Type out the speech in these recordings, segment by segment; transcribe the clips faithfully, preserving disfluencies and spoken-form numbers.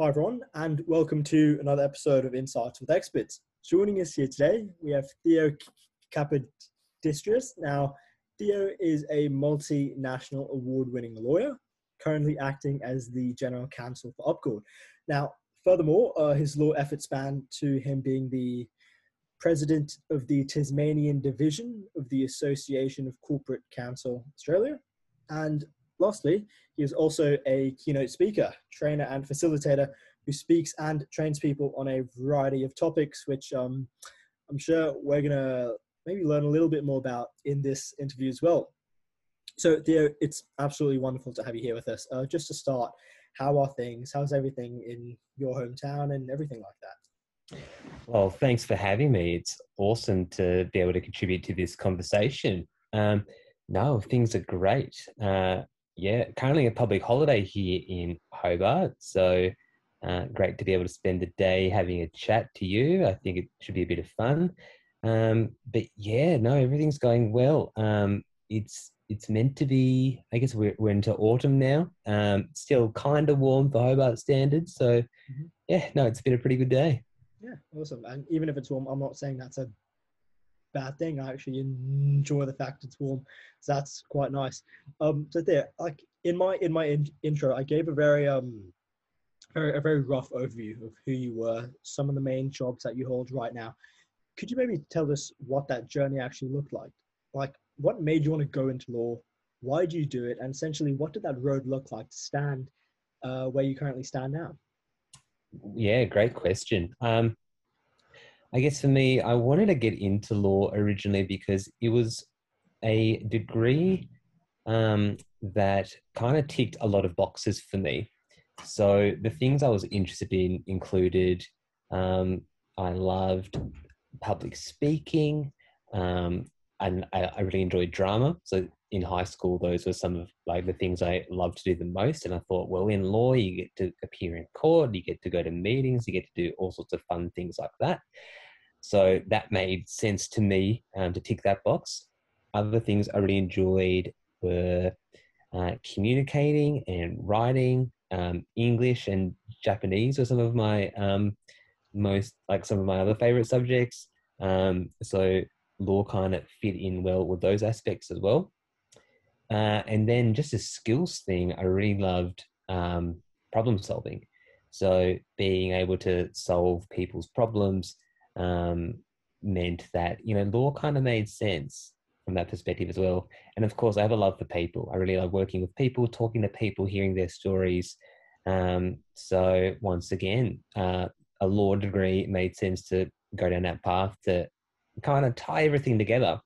Hi everyone, and welcome to another episode of Insights with Experts. Joining us here today, we have Theo Capodistris. Now, Theo is a multinational award-winning lawyer, currently acting as the General Counsel for UpGuard. Now, furthermore, uh, his law efforts span to him being the President of the Tasmanian Division of the Association of Corporate Counsel Australia, and lastly, he is also a keynote speaker, trainer and facilitator who speaks and trains people on a variety of topics, which um, I'm sure we're going to maybe learn a little bit more about in this interview as well. So Theo, it's absolutely wonderful to have you here with us. Uh, just to start, how are things? How's everything in your hometown and everything like that? Well, thanks for having me. It's awesome to be able to contribute to this conversation. Um, no, things are great. Uh, Yeah, currently a public holiday here in Hobart, so uh, great to be able to spend the day having a chat to you. I think it should be a bit of fun. Um, but yeah, no, everything's going well. Um, it's it's meant to be, I guess we're, we're into autumn now, um, still kind of warm for Hobart standards. So mm-hmm. yeah, no, it's been a pretty good day. Yeah, awesome. And even if it's warm, I'm not saying that's a bad thing. I actually enjoy the fact it's warm, so that's quite nice. Um so there, like in my in my in intro I gave a very um very, a very rough overview of who you were, some of the main jobs that you hold right now. Could you maybe tell us what that journey actually looked like? Like, what made you want to go into law? Why do you do it? And essentially, what did that road look like to stand uh where you currently stand now? Yeah, great question. um I guess for me, I wanted to get into law originally because it was a degree um, that kind of ticked a lot of boxes for me. So the things I was interested in included, um, I loved public speaking, um, and I, I really enjoyed drama. So in high school, those were some of like the things I loved to do the most. And I thought, well, in law, you get to appear in court, you get to go to meetings, you get to do all sorts of fun things like that. So that made sense to me, um, to tick that box. Other things I really enjoyed were uh, communicating and writing. Um, English and Japanese were some of my um, most, like some of my other favorite subjects. Um, so law kind of fit in well with those aspects as well. Uh, and then just a skills thing, I really loved um, problem solving. So being able to solve people's problems um, meant that, you know, law kind of made sense from that perspective as well. And of course, I have a love for people. I really love working with people, talking to people, hearing their stories. Um, so once again, uh, a law degree made sense to go down that path to kind of tie everything together.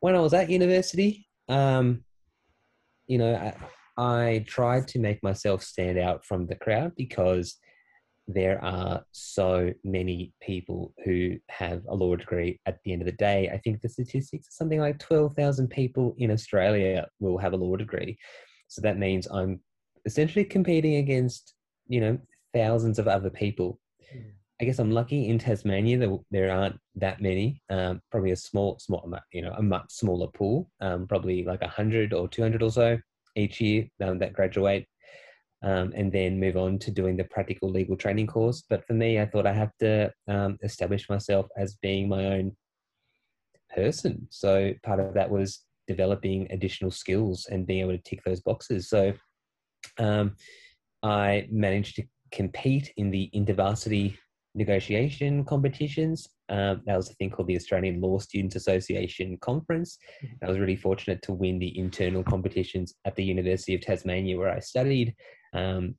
When I was at university, Um, you know, I, I tried to make myself stand out from the crowd because there are so many people who have a law degree at the end of the day. I think the statistics are something like twelve thousand people in Australia will have a law degree. So that means I'm essentially competing against, you know, thousands of other people. Mm. I guess I'm lucky in Tasmania that there aren't that many, um, probably a small, small, you know, a much smaller pool, um, probably like one hundred or two hundred or so each year um, that graduate um, and then move on to doing the practical legal training course. But for me, I thought I have to um, establish myself as being my own person. So part of that was developing additional skills and being able to tick those boxes. So um, I managed to compete in the InterVarsity Negotiation Competitions. Um, that was a thing called the Australian Law Students Association Conference. And I was really fortunate to win the internal competitions at the University of Tasmania, where I studied um,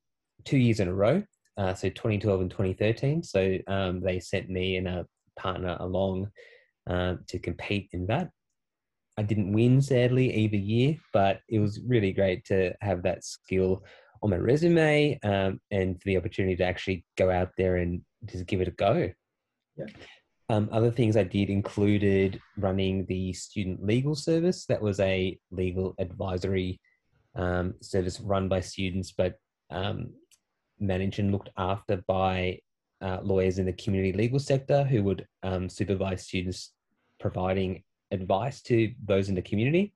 two years in a row, uh, so twenty twelve and twenty thirteen. So um, they sent me and a partner along uh, to compete in that. I didn't win, sadly, either year, but it was really great to have that skill on my resume um, and the opportunity to actually go out there and just give it a go. Yeah. Um, other things I did included running the student legal service. That was a legal advisory um, service run by students, but um, managed and looked after by uh, lawyers in the community legal sector who would um, supervise students providing advice to those in the community.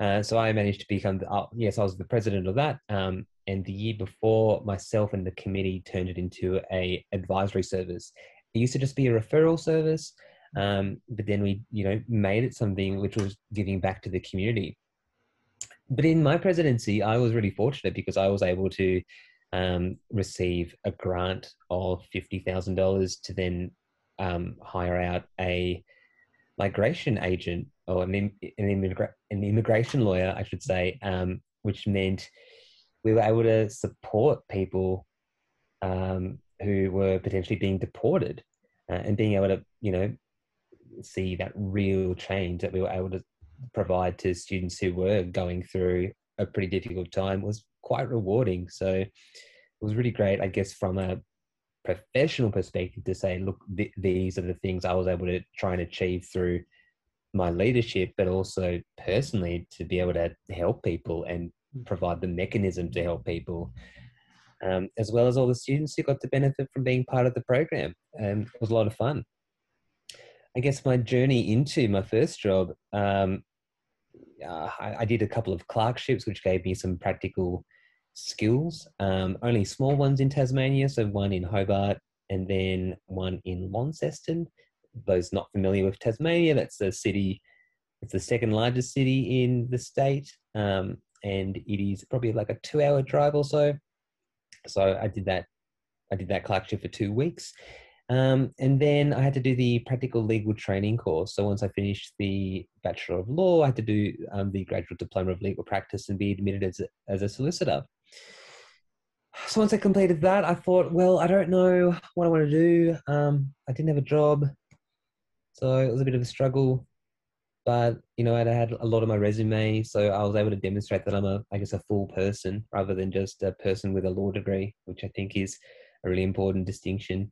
Uh, so I managed to become, the, uh, yes, I was the president of that. Um, and the year before, myself and the committee turned it into a advisory service. It used to just be a referral service, um, but then we, you know, made it something which was giving back to the community. But in my presidency, I was really fortunate because I was able to um, receive a grant of fifty thousand dollars to then um, hire out a migration agent, or an, an, immigra an immigration lawyer, I should say, um, which meant we were able to support people um, who were potentially being deported uh, and being able to, you know, see that real change that we were able to provide to students who were going through a pretty difficult time was quite rewarding. So it was really great, I guess, from a professional perspective to say, look, th these are the things I was able to try and achieve through my leadership, but also personally to be able to help people and provide the mechanism to help people, um, as well as all the students who got to benefit from being part of the program. Um, it was a lot of fun. I guess my journey into my first job, um, uh, I, I did a couple of clerkships, which gave me some practical skills, um, only small ones in Tasmania, so one in Hobart and then one in Launceston. Those not familiar with Tasmania, that's the city, it's the second largest city in the state, um, and it is probably like a two-hour drive or so. So I did that, I did that clerkship for two weeks. Um, and then I had to do the practical legal training course. So once I finished the Bachelor of Law, I had to do um, the graduate diploma of legal practice and be admitted as a, as a solicitor. So once I completed that, I thought, well, I don't know what I want to do. Um, I didn't have a job, so it was a bit of a struggle. But, you know, I had a lot of my resume, so I was able to demonstrate that I'm a, I guess, a full person rather than just a person with a law degree, which I think is a really important distinction.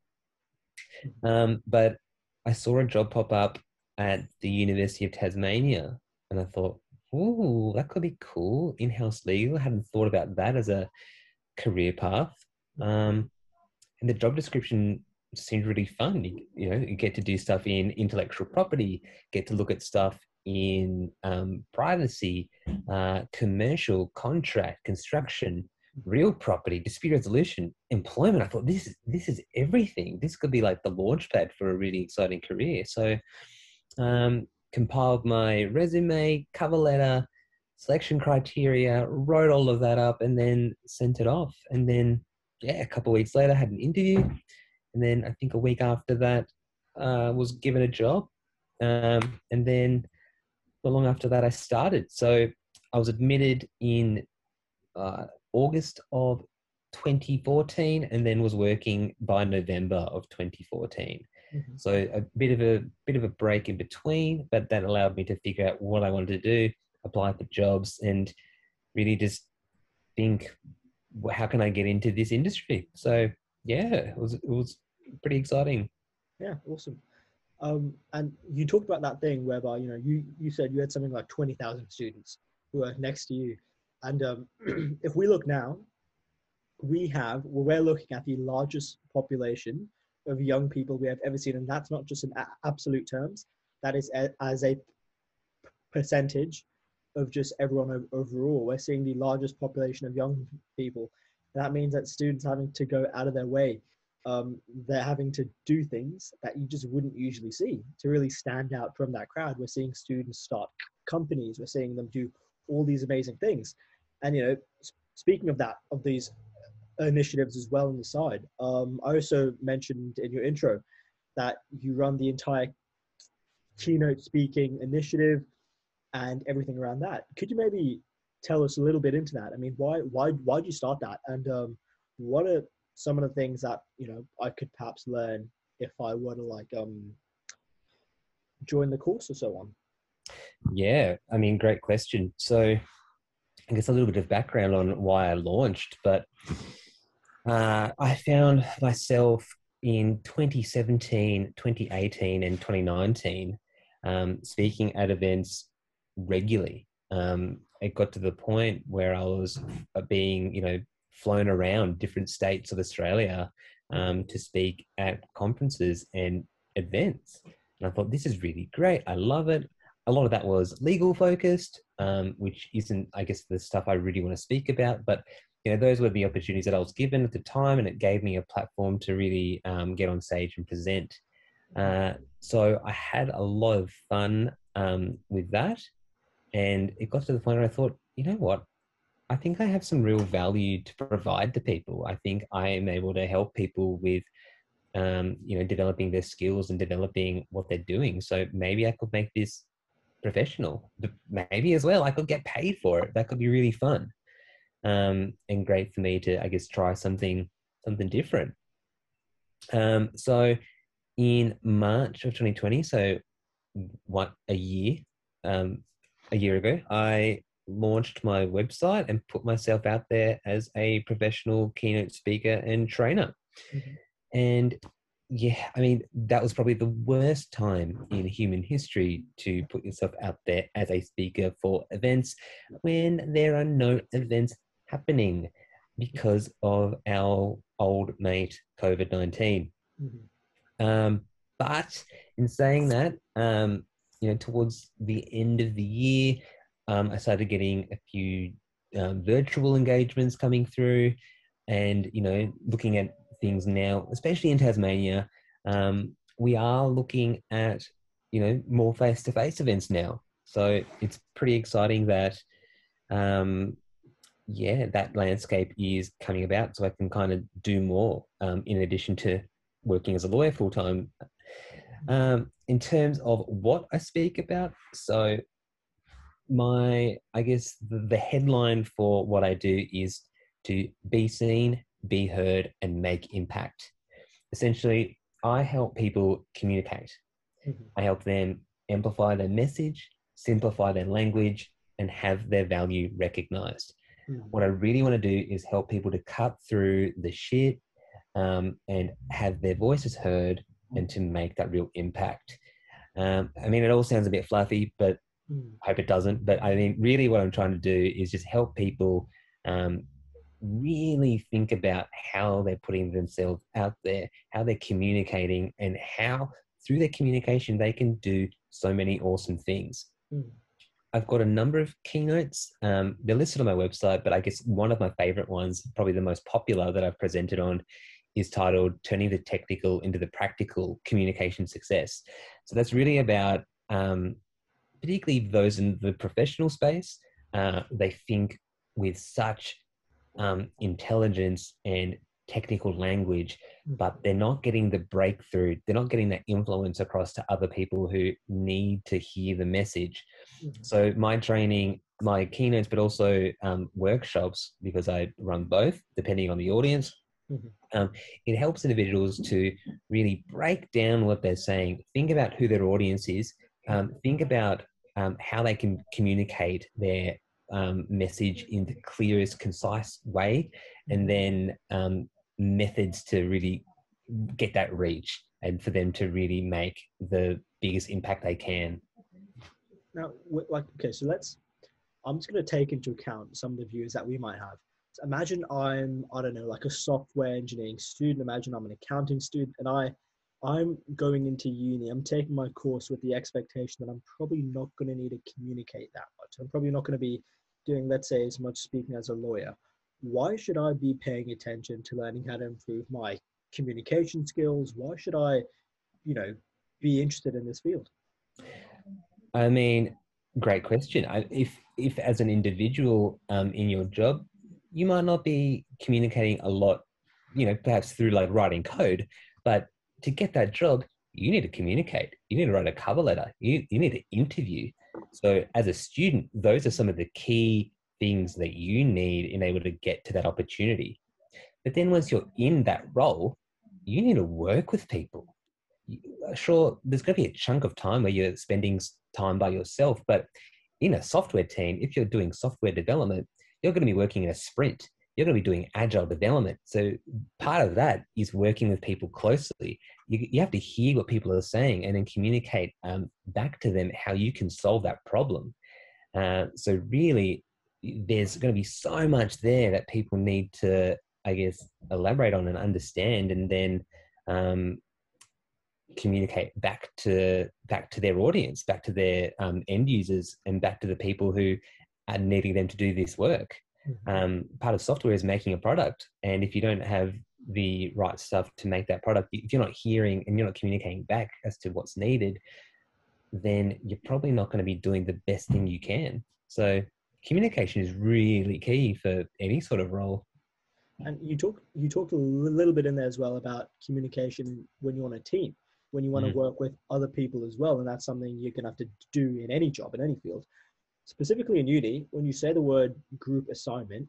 Um, but I saw a job pop up at the University of Tasmania, and I thought, ooh, that could be cool. In-house legal. I hadn't thought about that as a career path. Um, and the job description seemed really fun. You, you know, you get to do stuff in intellectual property, get to look at stuff in um, privacy, uh, commercial, contract, construction, real property, dispute resolution, employment. I thought this is, this is everything. This could be like the launchpad for a really exciting career. So um, compiled my resume, cover letter, selection criteria, wrote all of that up and then sent it off. And then, yeah, a couple of weeks later, I had an interview. And then I think a week after that, uh, was given a job. Um, and then not long after that, I started. So I was admitted in uh, August of twenty fourteen and then was working by November of twenty fourteen. Mm-hmm. So a bit of a bit of a break in between, but that allowed me to figure out what I wanted to do, apply for jobs and really just think, well, how can I get into this industry? So yeah, it was, it was pretty exciting. Yeah, awesome. Um, and you talked about that thing whereby, you know, you, you said you had something like twenty thousand students who are next to you. And um, if we look now, we have, well, we're looking at the largest population of young people we have ever seen. And that's not just in absolute terms, that is a, as a percentage of just everyone overall. We're seeing the largest population of young people. That means that students having to go out of their way, um, they're having to do things that you just wouldn't usually see to really stand out from that crowd. We're seeing students start companies. We're seeing them do all these amazing things. And, you know, speaking of that, of these initiatives as well on the side, um, I also mentioned in your intro that you run the entire keynote speaking initiative and everything around that. Could you maybe tell us a little bit into that? I mean, why, why, why did you start that? And um, what are some of the things that, you know, I could perhaps learn if I were to like um, join the course or so on? Yeah, I mean, great question. So I guess a little bit of background on why I launched, but uh, I found myself in twenty seventeen, twenty eighteen and twenty nineteen um, speaking at events regularly. Um, it got to the point where I was being, you know, flown around different states of Australia um, to speak at conferences and events. And I thought, this is really great. I love it. A lot of that was legal focused, um, which isn't, I guess, the stuff I really want to speak about, but you know, those were the opportunities that I was given at the time, and it gave me a platform to really um, get on stage and present. Uh, so I had a lot of fun um, with that, and it got to the point where I thought, you know what, I think I have some real value to provide to people. I think I am able to help people with, um, you know, developing their skills and developing what they're doing. So maybe I could make this professional. Maybe as well, I could get paid for it. That could be really fun. Um, and great for me to, I guess, try something, something different. Um, so in March of twenty twenty, so what, a year, um, a year ago, I launched my website and put myself out there as a professional keynote speaker and trainer. Mm-hmm. And yeah, I mean, that was probably the worst time in human history to put yourself out there as a speaker for events when there are no events happening because of our old mate, COVID nineteen. Mm-hmm. Um, but in saying that, um, you know, towards the end of the year, um, I started getting a few um, virtual engagements coming through, and, you know, looking at things now, especially in Tasmania, um, we are looking at, you know, more face-to-face events now. So it's pretty exciting that, um, yeah, that landscape is coming about, so I can kind of do more um, in addition to working as a lawyer full-time. Um, in terms of what I speak about, so my, I guess the, the headline for what I do is to be seen, be heard, and make impact. Essentially, I help people communicate. Mm-hmm. I help them amplify their message, simplify their language, and have their value recognized. Mm-hmm. What I really want to do is help people to cut through the shit um, and have their voices heard, and to make that real impact. Um, I mean, it all sounds a bit fluffy, but mm. I hope it doesn't. But I mean, really what I'm trying to do is just help people um, really think about how they're putting themselves out there, how they're communicating, and how through their communication, they can do so many awesome things. Mm. I've got a number of keynotes. Um, they're listed on my website, but I guess one of my favorite ones, probably the most popular that I've presented on, is titled Turning the Technical into the Practical Communication Success. So that's really about um, particularly those in the professional space. Uh, they think with such um, intelligence and technical language, but they're not getting the breakthrough. They're not getting that influence across to other people who need to hear the message. Mm-hmm. So my training, my keynotes, but also um, workshops, because I run both depending on the audience. Mm-hmm. Um, it helps individuals to really break down what they're saying, think about who their audience is, um, think about um, how they can communicate their um, message in the clearest, concise way, and then um, methods to really get that reach and for them to really make the biggest impact they can. Now, like, okay, so let's, I'm just going to take into account some of the views that we might have. Imagine I'm, I don't know, like a software engineering student. Imagine I'm an accounting student and I, I'm going into uni. I'm taking my course with the expectation that I'm probably not going to need to communicate that much. I'm probably not going to be doing, let's say, as much speaking as a lawyer. Why should I be paying attention to learning how to improve my communication skills? Why should I, you know, be interested in this field? I mean, great question. I, if, if as an individual um, in your job, you might not be communicating a lot, you know, perhaps through like writing code, but to get that job, you need to communicate. You need to write a cover letter. You, you need to interview. So as a student, those are some of the key things that you need in order to get to that opportunity. But then once you're in that role, you need to work with people. Sure, there's going to be a chunk of time where you're spending time by yourself, but in a software team, if you're doing software development, you're going to be working in a sprint. You're going to be doing agile development. So part of that is working with people closely. You, you have to hear what people are saying and then communicate um, back to them how you can solve that problem. Uh, so really, there's going to be so much there that people need to, I guess, elaborate on and understand, and then um, communicate back to, back to their audience, back to their um, end users, and back to the people who and needing them to do this work. Um, part of software is making a product. And if you don't have the right stuff to make that product, if you're not hearing and you're not communicating back as to what's needed, then you're probably not going to be doing the best thing you can. So communication is really key for any sort of role. And you talk, you talked a little bit in there as well about communication when you're on a team, when you want mm. to work with other people as well. And that's something you're going to have to do in any job, in any field. Specifically in uni, when you say the word group assignment,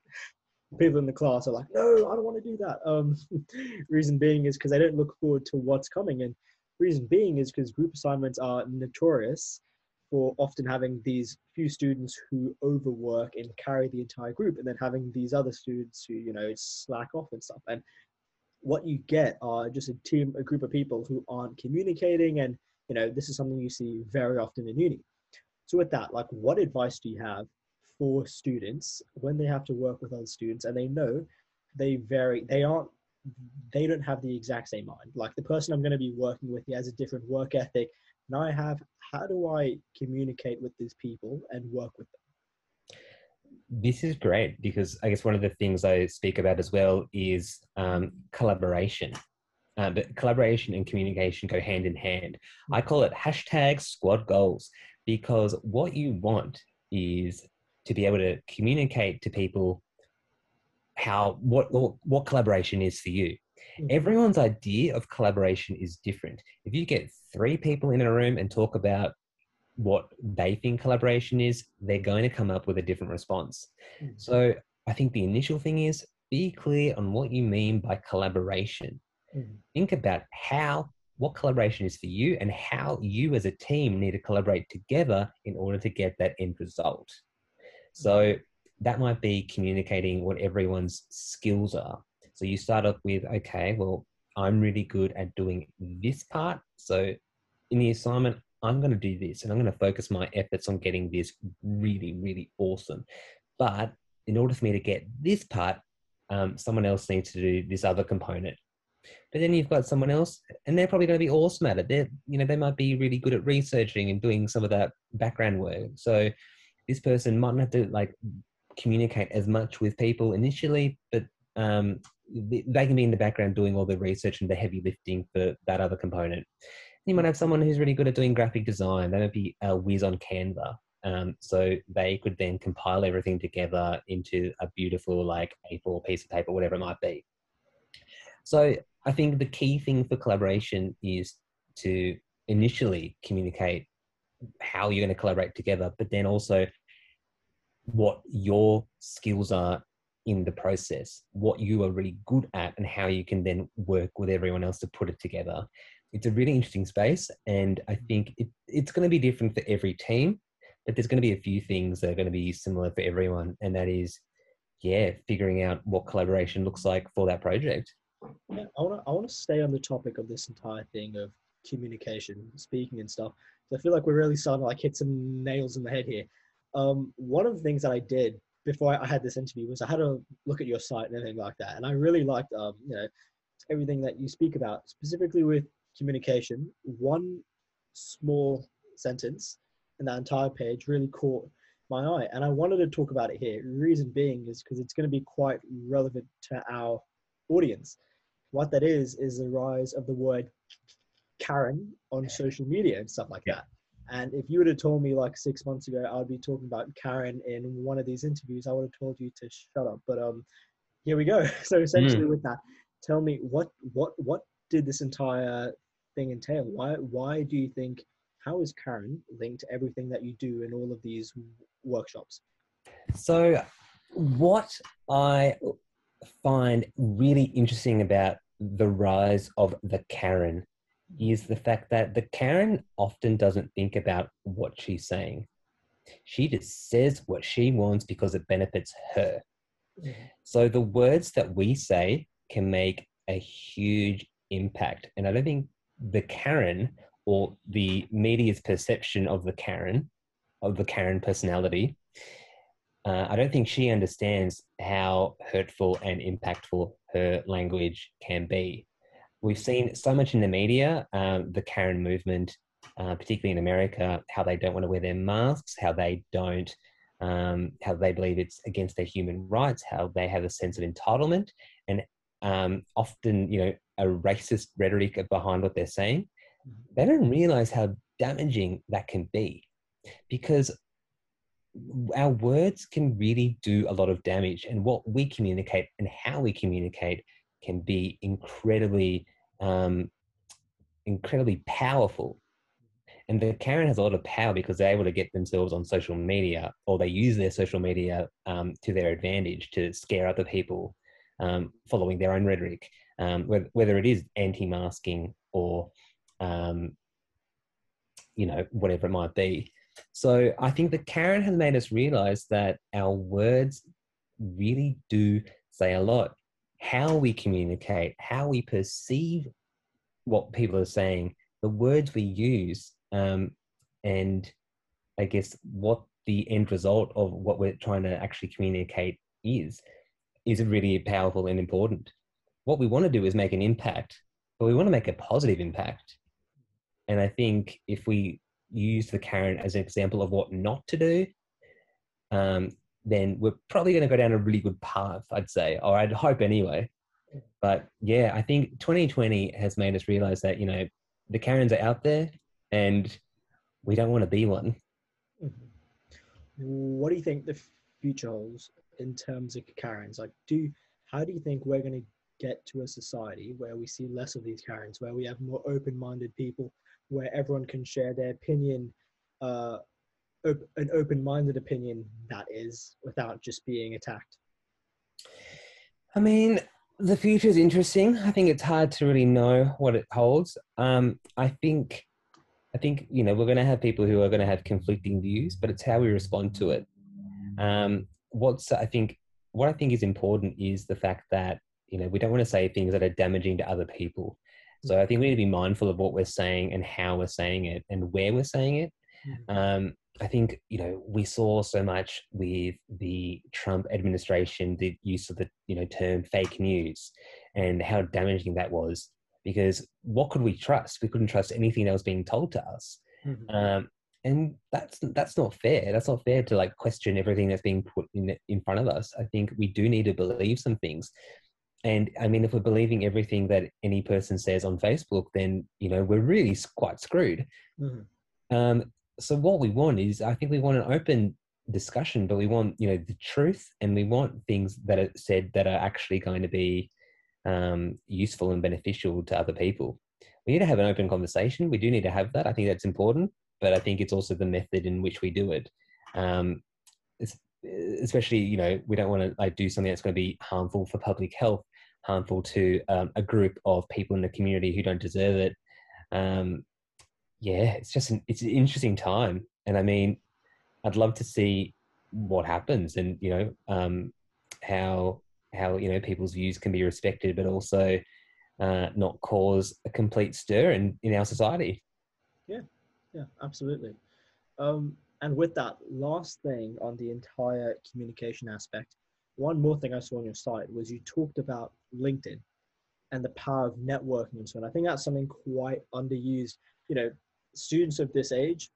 people in the class are like, no, I don't want to do that. Um, reason being is because they don't look forward to what's coming. And reason being is because group assignments are notorious for often having these few students who overwork and carry the entire group, and then having these other students who, you know, slack off and stuff. And what you get are just a team, a group of people who aren't communicating. And, you know, this is something you see very often in uni. So with that, like, what advice do you have for students when they have to work with other students and they know they vary, they aren't, they don't have the exact same mind? Like, the person I'm going to be working with has a different work ethic than I have. How do I communicate with these people and work with them? This is great, because I guess one of the things I speak about as well is um, collaboration. Uh, but collaboration and communication go hand in hand. I call it hashtag squad goals. Because what you want is to be able to communicate to people how what, what, what collaboration is for you. Mm-hmm. Everyone's idea of collaboration is different. If you get three people in a room and talk about what they think collaboration is, they're going to come up with a different response. Mm-hmm. So I think the initial thing is be clear on what you mean by collaboration. Mm-hmm. Think about how what collaboration is for you and how you as a team need to collaborate together in order to get that end result. So that might be communicating what everyone's skills are. So you start off with, okay, well, I'm really good at doing this part. So in the assignment, I'm going to do this and I'm going to focus my efforts on getting this really, really awesome. But in order for me to get this part, um, someone else needs to do this other component. But then you've got someone else and they're probably going to be awesome at it. They're, you know, they might be really good at researching and doing some of that background work. So this person might not have to like communicate as much with people initially, but um, they can be in the background doing all the research and the heavy lifting for that other component. You might have someone who's really good at doing graphic design. They might be a whiz on Canva. Um, so they could then compile everything together into a beautiful like A four piece of paper, whatever it might be. So I think the key thing for collaboration is to initially communicate how you're going to collaborate together, but then also what your skills are in the process, what you are really good at, and how you can then work with everyone else to put it together. It's a really interesting space, and I think it, it's going to be different for every team, but there's going to be a few things that are going to be similar for everyone, and that is, yeah, figuring out what collaboration looks like for that project. Yeah, I want to I want to stay on the topic of this entire thing of communication, speaking and stuff. So I feel like we're really starting to like hit some nails in the head here. Um, one of the things that I did before I had this interview was I had a look at your site and everything like that. And I really liked, um, you know, everything that you speak about, specifically with communication. One small sentence in that entire page really caught my eye. And I wanted to talk about it here. Reason being is because it's going to be quite relevant to our audience. What that is, is the rise of the word Karen on social media and stuff like that. And if you would have told me like six months ago, I would be talking about Karen in one of these interviews, I would have told you to shut up. But um, here we go. So essentially mm. with that, tell me what, what, what did this entire thing entail? Why, why do you think, how is Karen linked to everything that you do in all of these workshops? So what I find really interesting about the rise of the Karen is the fact that the Karen often doesn't think about what she's saying. She just says what she wants because it benefits her. So the words that we say can make a huge impact. And I don't think the Karen or the media's perception of the Karen, of the Karen personality, Uh, I don't think she understands how hurtful and impactful her language can be. We've seen so much in the media, um, the Karen movement, uh, particularly in America, how they don't want to wear their masks, how they don't um, how they believe it's against their human rights, how they have a sense of entitlement, and um, often, you know, a racist rhetoric behind what they're saying. They don't realize how damaging that can be, because our words can really do a lot of damage, and what we communicate and how we communicate can be incredibly, um, incredibly powerful. And the Karen has a lot of power because they're able to get themselves on social media, or they use their social media um, to their advantage to scare other people um, following their own rhetoric, um, whether, whether it is anti-masking or, um, you know, whatever it might be. So I think that Karen has made us realise that our words really do say a lot. How we communicate, how we perceive what people are saying, the words we use, um, and I guess what the end result of what we're trying to actually communicate is, is really powerful and important. What we want to do is make an impact, but we want to make a positive impact. And I think if we use the Karen as an example of what not to do, um, then we're probably going to go down a really good path, I'd say, or I'd hope anyway. But yeah, I think twenty twenty has made us realize that, you know, the Karens are out there and we don't want to be one. Mm-hmm. What do you think the future holds in terms of Karens? Like, do, how do you think we're going to get to a society where we see less of these Karens, where we have more open-minded people, where everyone can share their opinion, uh, Op- an open-minded opinion, that is, without just being attacked? I mean, the future is interesting. I think it's hard to really know what it holds. Um, I think, I think you know, we're going to have people who are going to have conflicting views, but it's how we respond to it. Um, what's I think what I think is important is the fact that, you know, we don't want to say things that are damaging to other people. So I think we need to be mindful of what we're saying and how we're saying it and where we're saying it. Um, I think, you know, we saw so much with the Trump administration, the use of the, you know, term fake news, and how damaging that was, because what could we trust? We couldn't trust anything that was being told to us. Mm-hmm. Um, and that's, that's not fair. That's not fair to like question everything that's being put in, in front of us. I think we do need to believe some things. And I mean, if we're believing everything that any person says on Facebook, then, you know, we're really quite screwed. Mm-hmm. Um, So what we want is, I think we want an open discussion, but we want, you know, the truth, and we want things that are said that are actually going to be um, useful and beneficial to other people. We need to have an open conversation. We do need to have that. I think that's important, but I think it's also the method in which we do it. Um, especially, you know, we don't want to like do something that's going to be harmful for public health, harmful to um, a group of people in the community who don't deserve it. Um, Yeah, it's just an, it's an interesting time, and I mean, I'd love to see what happens, and you know, um, how how you know people's views can be respected, but also uh, not cause a complete stir in, in our society. Yeah, yeah, absolutely. Um, and with that, last thing on the entire communication aspect, one more thing I saw on your site was you talked about LinkedIn and the power of networking and so on. I think that's something quite underused. You know, students of this age,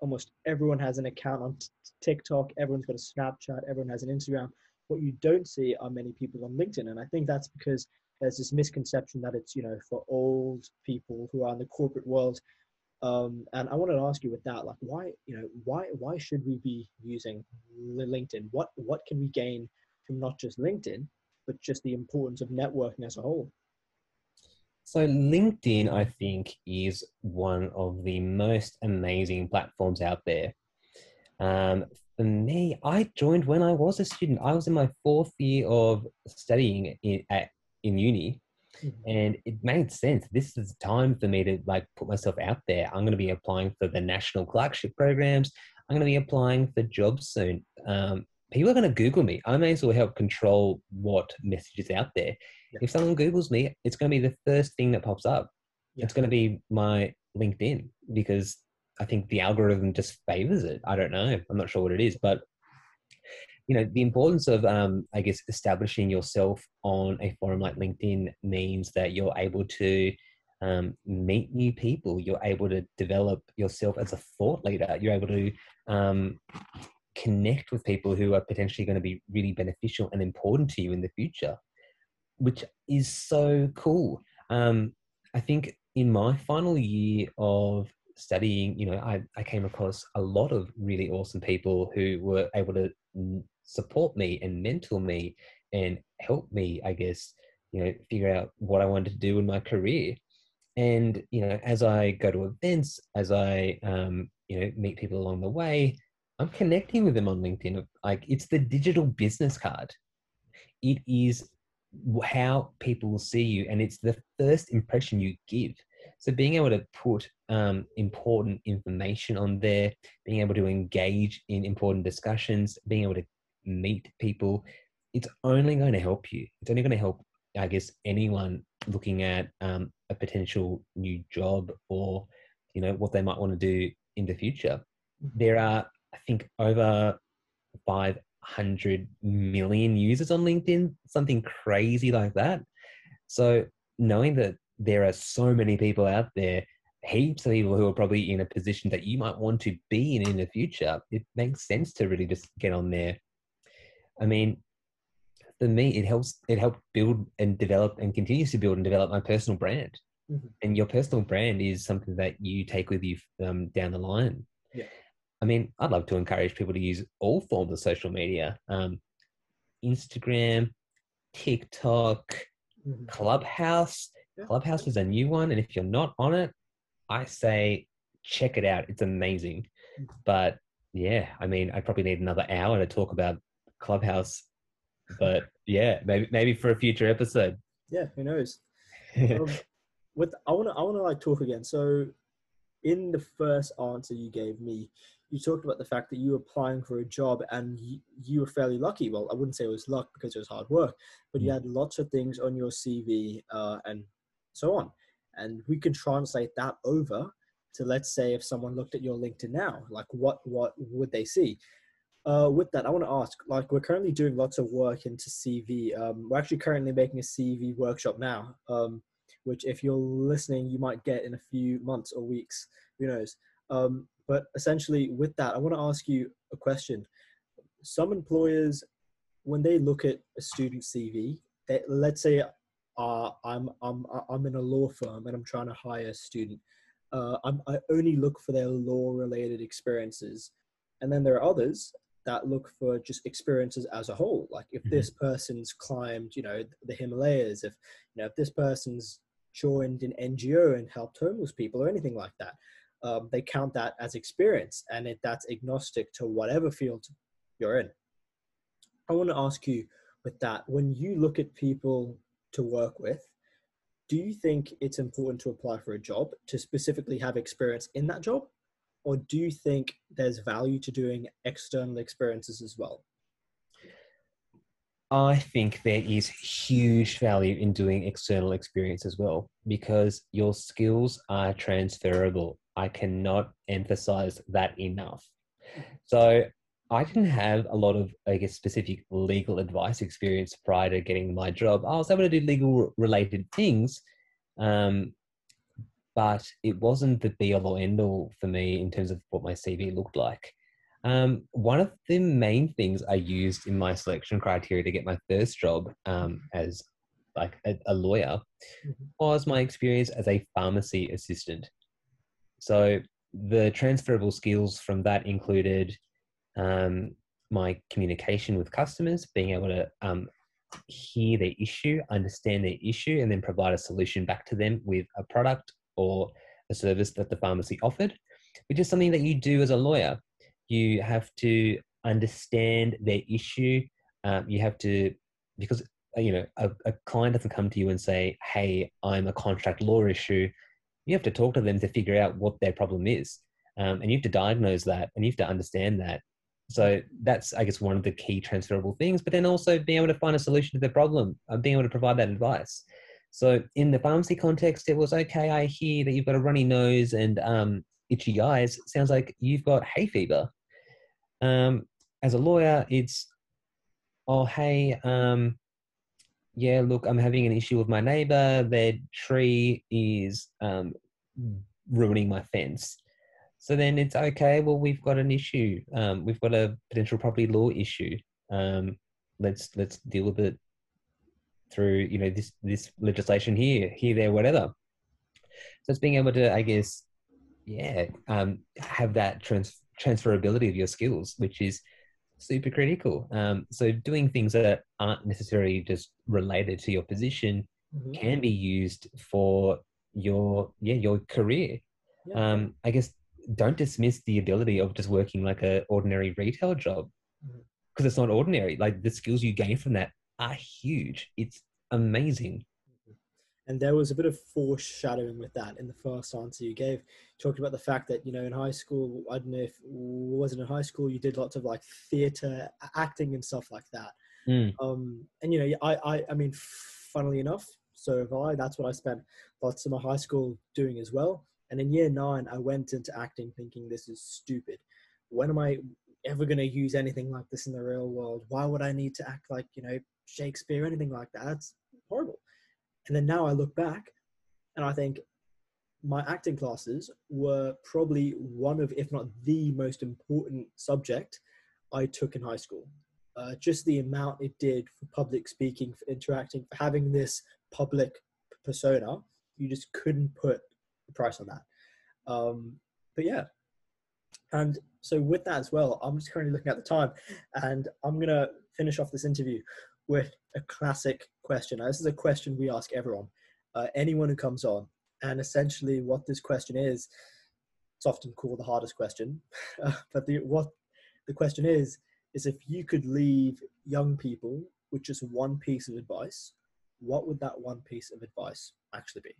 almost everyone has an account on t- TikTok, everyone's got a Snapchat, everyone has an Instagram. What you don't see are many people on LinkedIn. And I think that's because there's this misconception that it's, you know, for old people who are in the corporate world. Um, and I wanted to ask you with that, like, why, you know, why why should we be using LinkedIn? What, what can we gain from not just LinkedIn, but just the importance of networking as a whole? So LinkedIn, I think, is one of the most amazing platforms out there. Um, for me, I joined when I was a student. I was in my fourth year of studying in, at, in uni, mm-hmm. and it made sense. This is time for me to like put myself out there. I'm going to be applying for the national clerkship programs. I'm going to be applying for jobs soon. Um, people are going to Google me. I may as well help control what message is out there. Yeah. If someone Googles me, it's going to be the first thing that pops up. Yeah. It's going to be my LinkedIn, because I think the algorithm just favors it. I don't know. I'm not sure what it is, but you know, the importance of, um, I guess, establishing yourself on a forum like LinkedIn means that you're able to um, meet new people. You're able to develop yourself as a thought leader. You're able to, um, connect with people who are potentially going to be really beneficial and important to you in the future, which is so cool. Um, I think in my final year of studying, you know, I, I came across a lot of really awesome people who were able to support me and mentor me and help me, I guess, you know, figure out what I wanted to do in my career. And, you know, as I go to events, as I, um, you know, meet people along the way, I'm connecting with them on LinkedIn. Like, it's the digital business card. It is how people will see you, and it's the first impression you give. So being able to put um, important information on there, being able to engage in important discussions, being able to meet people, it's only going to help you. It's only going to help, I guess, anyone looking at um, a potential new job, or, you know, what they might want to do in the future. There are, I think, over five hundred million users on LinkedIn, something crazy like that. So knowing that there are so many people out there, heaps of people who are probably in a position that you might want to be in in the future, it makes sense to really just get on there. I mean, for me, it helps, it helped build and develop and continues to build and develop my personal brand. Mm-hmm. And your personal brand is something that you take with you um, down the line. Yeah. I mean, I'd love to encourage people to use all forms of social media, um, Instagram, TikTok, mm-hmm. Clubhouse. Yeah. Clubhouse is a new one, and if you're not on it, I say check it out. It's amazing. Mm-hmm. But yeah, I mean, I probably need another hour to talk about Clubhouse. But yeah, maybe maybe for a future episode. Yeah, who knows? um, with I want to I want to like talk again. So, in the first answer you gave me, you talked about the fact that you were applying for a job and you, you were fairly lucky. Well, I wouldn't say it was luck because it was hard work, but you had lots of things on your C V uh, and so on. And we could translate that over to, let's say, if someone looked at your LinkedIn now, like what, what would they see? Uh, with that, I want to ask, like, we're currently doing lots of work into C V. Um, we're actually currently making a C V workshop now, um, which if you're listening, you might get in a few months or weeks, who knows? Um, But essentially with that, I want to ask you a question. Some employers, when they look at a student C V, they, let's say uh, I'm, I'm, I'm in a law firm and I'm trying to hire a student. Uh, I'm, I only look for their law-related experiences. And then there are others that look for just experiences as a whole. Like if mm-hmm. this person's climbed, you know, the Himalayas, if, you know, if this person's joined an N G O and helped homeless people or anything like that. Um, they count that as experience, and it, that's agnostic to whatever field you're in. I want to ask you with that, when you look at people to work with, do you think it's important to apply for a job to specifically have experience in that job? Or do you think there's value to doing external experiences as well? I think there is huge value in doing external experience as well, because your skills are transferable. I cannot emphasize that enough. So I didn't have a lot of, I guess, specific legal advice experience prior to getting my job. I was able to do legal related things, um, but it wasn't the be all or end all for me in terms of what my C V looked like. Um, one of the main things I used in my selection criteria to get my first job um, as like a, a lawyer was my experience as a pharmacy assistant. So the transferable skills from that included um, my communication with customers, being able to um, hear their issue, understand their issue, and then provide a solution back to them with a product or a service that the pharmacy offered, which is something that you do as a lawyer. You have to understand their issue. Um, you have to, because, you know, a, a client doesn't come to you and say, hey, I'm a contract law issue. You have to talk to them to figure out what their problem is. Um, and you have to diagnose that, and you have to understand that. So that's, I guess, one of the key transferable things, but then also being able to find a solution to their problem, uh, being able to provide that advice. So in the pharmacy context, it was, okay, I hear that you've got a runny nose and um, itchy eyes. Sounds like you've got hay fever. Um, as a lawyer, it's, oh, hey, um, yeah, look, I'm having an issue with my neighbor. Their tree is um, ruining my fence. So then it's okay, well, we've got an issue. Um, we've got a potential property law issue. Um, let's let's deal with it through, you know, this this legislation here, here, there, whatever. So it's being able to, I guess, yeah, um, have that trans transferability of your skills, which is super critical. Um, so doing things that aren't necessarily just related to your position mm-hmm. can be used for your, yeah, your career. Yeah. Um, I guess don't dismiss the ability of just working like an ordinary retail job, because mm-hmm. it's not ordinary. Like the skills you gain from that are huge. It's amazing. And there was a bit of foreshadowing with that in the first answer you gave, talking about the fact that, you know, in high school, I don't know if wasn't in high school, you did lots of like theatre, acting and stuff like that. Mm. Um, and, you know, I, I, I mean, funnily enough, so have I. That's what I spent lots of my high school doing as well. And in year nine, I went into acting thinking this is stupid. When am I ever going to use anything like this in the real world? Why would I need to act like, you know, Shakespeare, anything like that? That's horrible. And then now I look back and I think my acting classes were probably one of, if not the most important subject I took in high school. Uh, just the amount it did for public speaking, for interacting, for having this public persona, you just couldn't put a price on that. Um, but yeah. And so with that as well, I'm just currently looking at the time and I'm going to finish off this interview with a classic question. Now, this is a question we ask everyone, uh, anyone who comes on, and essentially what this question is, it's often called the hardest question, uh, but the, what the question is, is if you could leave young people with just one piece of advice, what would that one piece of advice actually be?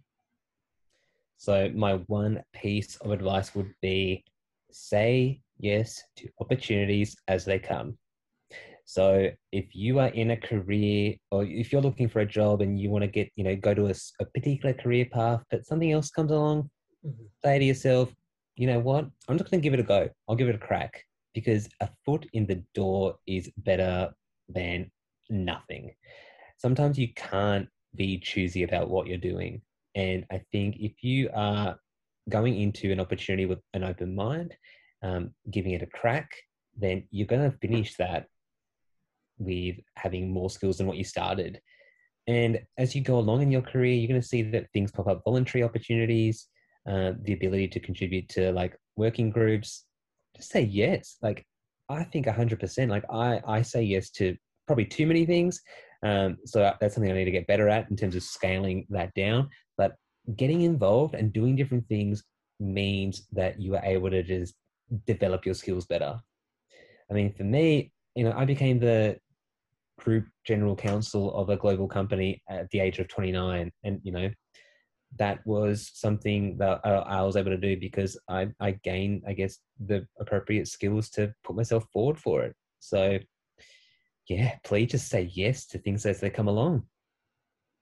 So my one piece of advice would be, say yes to opportunities as they come. So if you are in a career, or if you're looking for a job and you want to get, you know, go to a, a particular career path, but something else comes along, mm-hmm. say to yourself, you know what, I'm just going to give it a go. I'll give it a crack, because a foot in the door is better than nothing. Sometimes you can't be choosy about what you're doing. And I think if you are going into an opportunity with an open mind, um, giving it a crack, then you're going to finish that with having more skills than what you started. And as you go along in your career, you're going to see that things pop up, voluntary opportunities, uh, the ability to contribute to like working groups. Just say yes. Like I think one hundred percent, like I, I say yes to probably too many things. Um, so that's something I need to get better at in terms of scaling that down. But getting involved and doing different things means that you are able to just develop your skills better. I mean, for me, you know, I became the group general counsel of a global company at the age of twenty-nine. And, you know, that was something that I was able to do because I, I gained, I guess, the appropriate skills to put myself forward for it. So yeah, please just say yes to things as they come along.